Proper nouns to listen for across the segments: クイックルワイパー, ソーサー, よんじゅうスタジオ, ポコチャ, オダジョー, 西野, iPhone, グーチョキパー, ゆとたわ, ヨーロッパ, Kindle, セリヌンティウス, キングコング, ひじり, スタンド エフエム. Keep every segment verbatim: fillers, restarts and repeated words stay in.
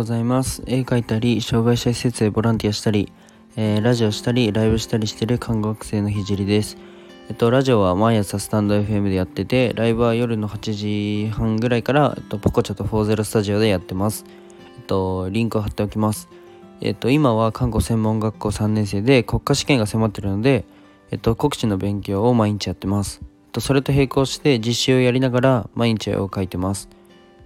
ございます。絵描いたり、障害者施設でボランティアしたり、えー、ラジオしたりライブしたりしている看護学生のひじりです。えっと、ラジオは毎朝スタンド エフエム でやってて、ライブは夜のはちじはんぐらいから、えっと、ポコチャとよんじゅうスタジオでやってます。えっと、リンクを貼っておきます。えっと、今は看護専門学校さんねん生で国家試験が迫ってるので、えっと、国試の勉強を毎日やってます。えっと、それと並行して実習をやりながら毎日絵を描いてます。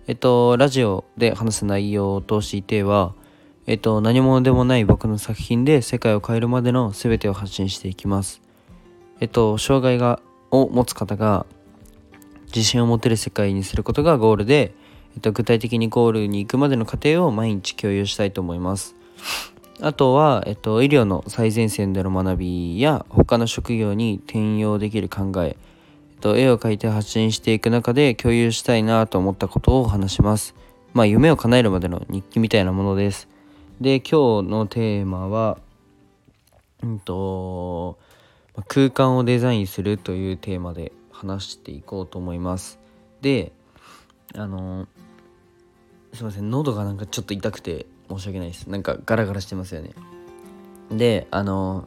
えっと、ラジオで話す内容を通していては、えっと、何者でもない僕の作品で世界を変えるまでの全てを発信していきます。えっと、障害がを持つ方が自信を持てる世界にすることがゴールで、えっと、具体的にゴールに行くまでの過程を毎日共有したいと思います。あとは、えっと、医療の最前線での学びや他の職業に転用できる考え、えっと、絵を描いて発信していく中で共有したいなと思ったことを話します。まあ、夢を叶えるまでの日記みたいなものです。で、今日のテーマは、うんと、空間をデザインするというテーマで話していこうと思います。で、あの、すいません、喉がなんかちょっと痛くて申し訳ないです。なんかガラガラしてますよね。で、あの、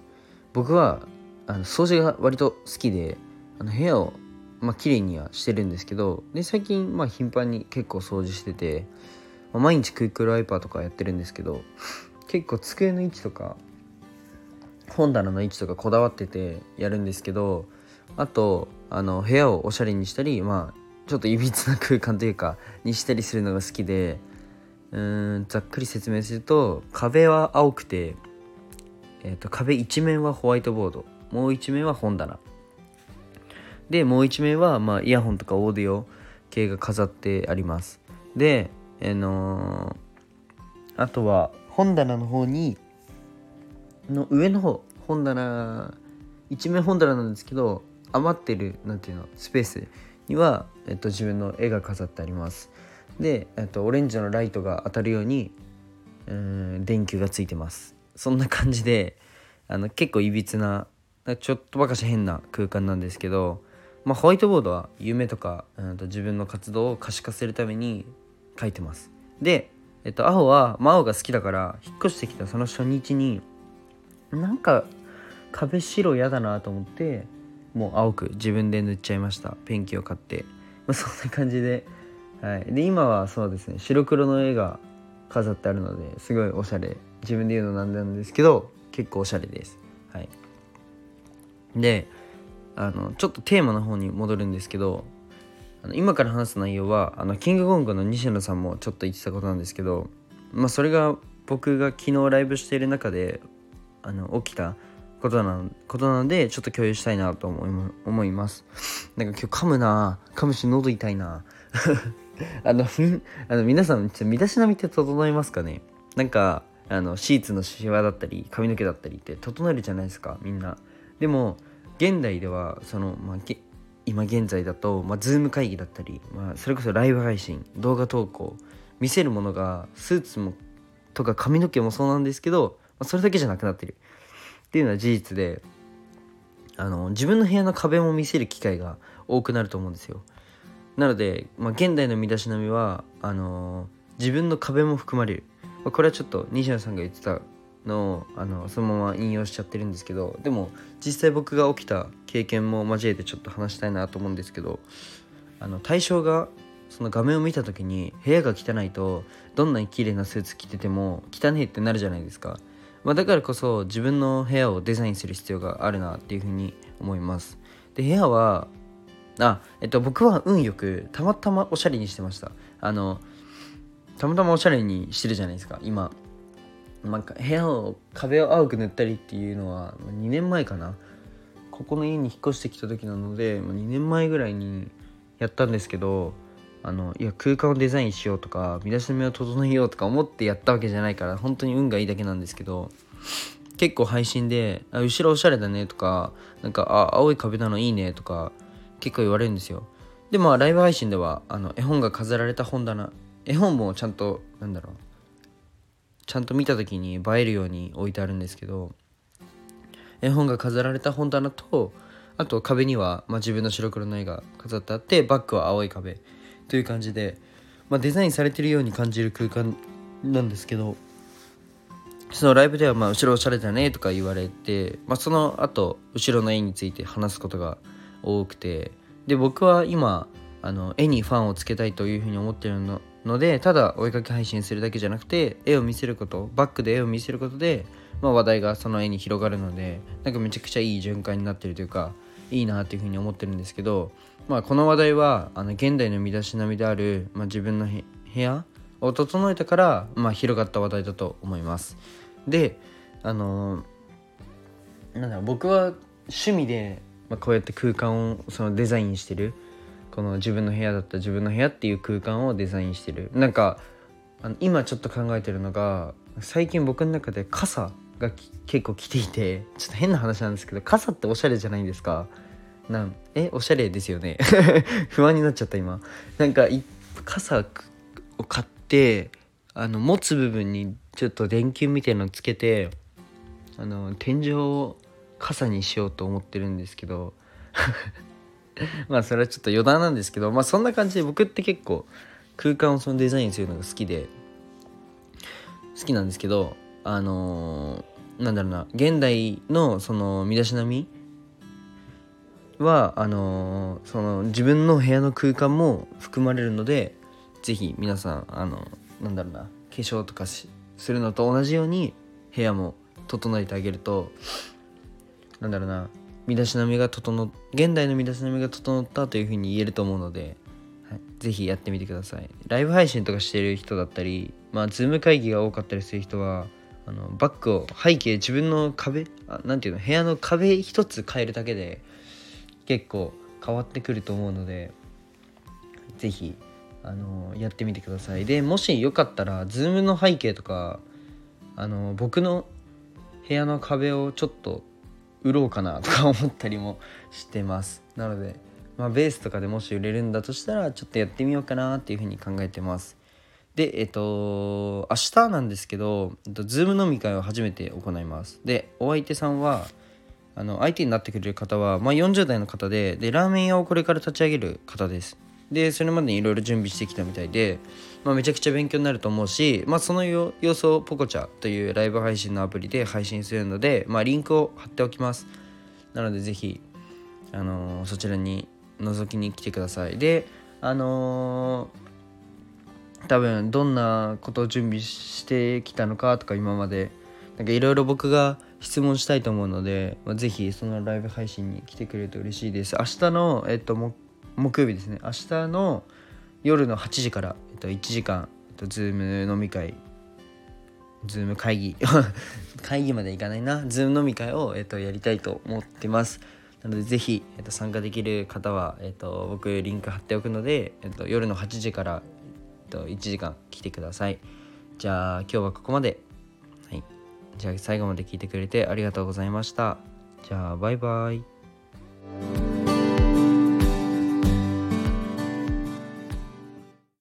僕はあの掃除が割と好きで、あの部屋を、まあ、綺麗にはしてるんですけど、で、最近、まあ、頻繁に結構掃除してて、まあ、毎日クイックルワイパーとかやってるんですけど、結構机の位置とか、本棚の位置とかこだわっててやるんですけど、あとあの部屋をおしゃれにしたり、まあちょっといびつな空間というかにしたりするのが好きで、うーんざっくり説明すると、壁は青くて、えー、と壁一面はホワイトボード、もう一面は本棚で、もう一面は、まあ、イヤホンとかオーディオ系が飾ってあります。で、えーのー、あとは本棚の方にの上の方、本棚一面本棚なんですけど、余ってるなんていうのスペースには、えっと、自分の絵が飾ってあります。で、えっと、オレンジのライトが当たるようにうーん電球がついてます。そんな感じで、あの結構いびつなちょっとばかし変な空間なんですけど、まあ、ホワイトボードは夢とか、うんと自分の活動を可視化するために描いてます。で、えっと、青は、まあ、青が好きだから引っ越してきたその初日になんか壁白やだなと思って、もう青く自分で塗っちゃいました。ペンキを買って、まあ、そんな感じで、はい、で今はそうですね、白黒の絵が飾ってあるので、すごいおしゃれ、自分で言うのなんなんですけど結構おしゃれです、はい、で、あのちょっとテーマの方に戻るんですけど、あの今から話す内容は、あのキングコングの西野さんもちょっと言ってたことなんですけど、まあ、それが僕が昨日ライブしている中であの起きたことなので、ちょっと共有したいなと思います。なんか今日噛むな噛むし喉痛いなあのあの皆さん、身だしなみって整えますかね。なんかあのシーツのシワだったり髪の毛だったりって整えるじゃないですか、みんな。でも現代ではその、まあ、今現在だと、まあ、Zoom 会議だったり、まあ、それこそライブ配信、動画投稿、見せるものがスーツもとか髪の毛もそうなんですけど、それだけじゃなくなってるっていうのは事実で、あの自分の部屋の壁も見せる機会が多くなると思うんですよ。なので、まあ、現代の身だしなみはあの自分の壁も含まれる、まあ、これはちょっと西野さんが言ってたのをあのそのまま引用しちゃってるんですけど、でも実際僕が起きた経験も交えてちょっと話したいなと思うんですけど、あの対象がその画面を見た時に部屋が汚いと、どんなに綺麗なスーツ着てても汚いってなるじゃないですか。まあ、だからこそ自分の部屋をデザインする必要があるなっていうふうに思います。で、部屋はあ、えっと、僕は運よくたまたまおしゃれにしてました。あのたまたまおしゃれにしてるじゃないですか今。なんか部屋を壁を青く塗ったりっていうのはにねんまえかな。ここの家に引っ越してきた時なのでにねんまえぐらいにやったんですけど、あのいや空間をデザインしようとか身だしなみを整えようとか思ってやったわけじゃないから、本当に運がいいだけなんですけど、結構配信であ後ろおしゃれだねとか、なんかあ青い壁なのいいねとか結構言われるんですよ。で、まあライブ配信ではあの絵本が飾られた本棚、絵本もちゃんとなんだろうちゃんと見た時に映えるように置いてあるんですけど、絵本が飾られた本棚と、あと壁には、まあ、自分の白黒の絵が飾ってあって、バックは青い壁という感じで、まあ、デザインされてるように感じる空間なんですけど、そのライブではまあ後ろおしゃれだねとか言われて、まあ、その後後ろの絵について話すことが多くて、で僕は今あの絵にファンをつけたいというふうに思っているのので、ただ追いかけ配信するだけじゃなくて絵を見せること、バックで絵を見せることで、まあ、話題がその絵に広がるので、なんかめちゃくちゃいい循環になってるというか、いいなっていうふうに思ってるんですけど、まあ、この話題はあの現代の身だしなみである、まあ、自分の部屋を整えたから、まあ、広がった話題だと思います。で、あのー、なんだろう、僕は趣味で、まあ、こうやって空間をそのデザインしてる、この自分の部屋だったら自分の部屋っていう空間をデザインしてる。なんかあの今ちょっと考えてるのが、最近僕の中で傘が結構来ていて、ちょっと変な話なんですけど、傘っておしゃれじゃないですか。なんえおしゃれですよね不安になっちゃった今。なんか傘を買って、あの持つ部分にちょっと電球みたいなのつけて、あの天井を傘にしようと思ってるんですけどまあそれはちょっと余談なんですけど、まあそんな感じで僕って結構空間をそのデザインするのが好きで好きなんですけど、あのー、なんだろうな、現代のその身だしなみはあのー、その自分の部屋の空間も含まれるので、ぜひ皆さん、あのなんだろうな、化粧とかしするのと同じように部屋も整えてあげると、なんだろうな、身だしなみが整現代の身だしなみが整ったというふうに言えると思うので、はい、ぜひやってみてください。ライブ配信とかしてる人だったり、まあ Zoom 会議が多かったりする人は、あのバッグを背景、自分の壁、あ、なんていうの、部屋の壁一つ変えるだけで結構変わってくると思うので、ぜひあのやってみてください。でもしよかったら Zoom の背景とか、あの僕の部屋の壁をちょっと売ろうかなとか思ったりもしてます。なので、まあ、ベースとかでもし売れるんだとしたら、ちょっとやってみようかなっていうふうに考えてます。でえっと明日なんですけど、 Zoom 飲み会を初めて行います。でお相手さんは、あの相手になってくれる方は、まあ、よんじゅうだいの方 で, でラーメン屋をこれから立ち上げる方です。でそれまでにいろいろ準備してきたみたいで、まあ、めちゃくちゃ勉強になると思うし、まあ、その様子をポコチャというライブ配信のアプリで配信するので、まあ、リンクを貼っておきます。なのでぜひ、あのー、そちらに覗きに来てください。で、あのー、多分どんなことを準備してきたのかとか、今までなんかいろいろ僕が質問したいと思うので、まあ、ぜひそのライブ配信に来てくれると嬉しいです。明日のえっとも木曜日ですね、明日の夜のはちじから、えっと、いちじかん、えっと、Zoom 飲み会 Zoom 会議会議までいかないな Zoom 飲み会を、えっと、やりたいと思ってます。なのでぜひ、えっと、参加できる方は、えっと、僕リンク貼っておくので、えっと、夜のはちじから、えっと、いちじかん来てください。じゃあ今日はここまで、はい、じゃあ最後まで聞いてくれてありがとうございました。じゃあバイバイ。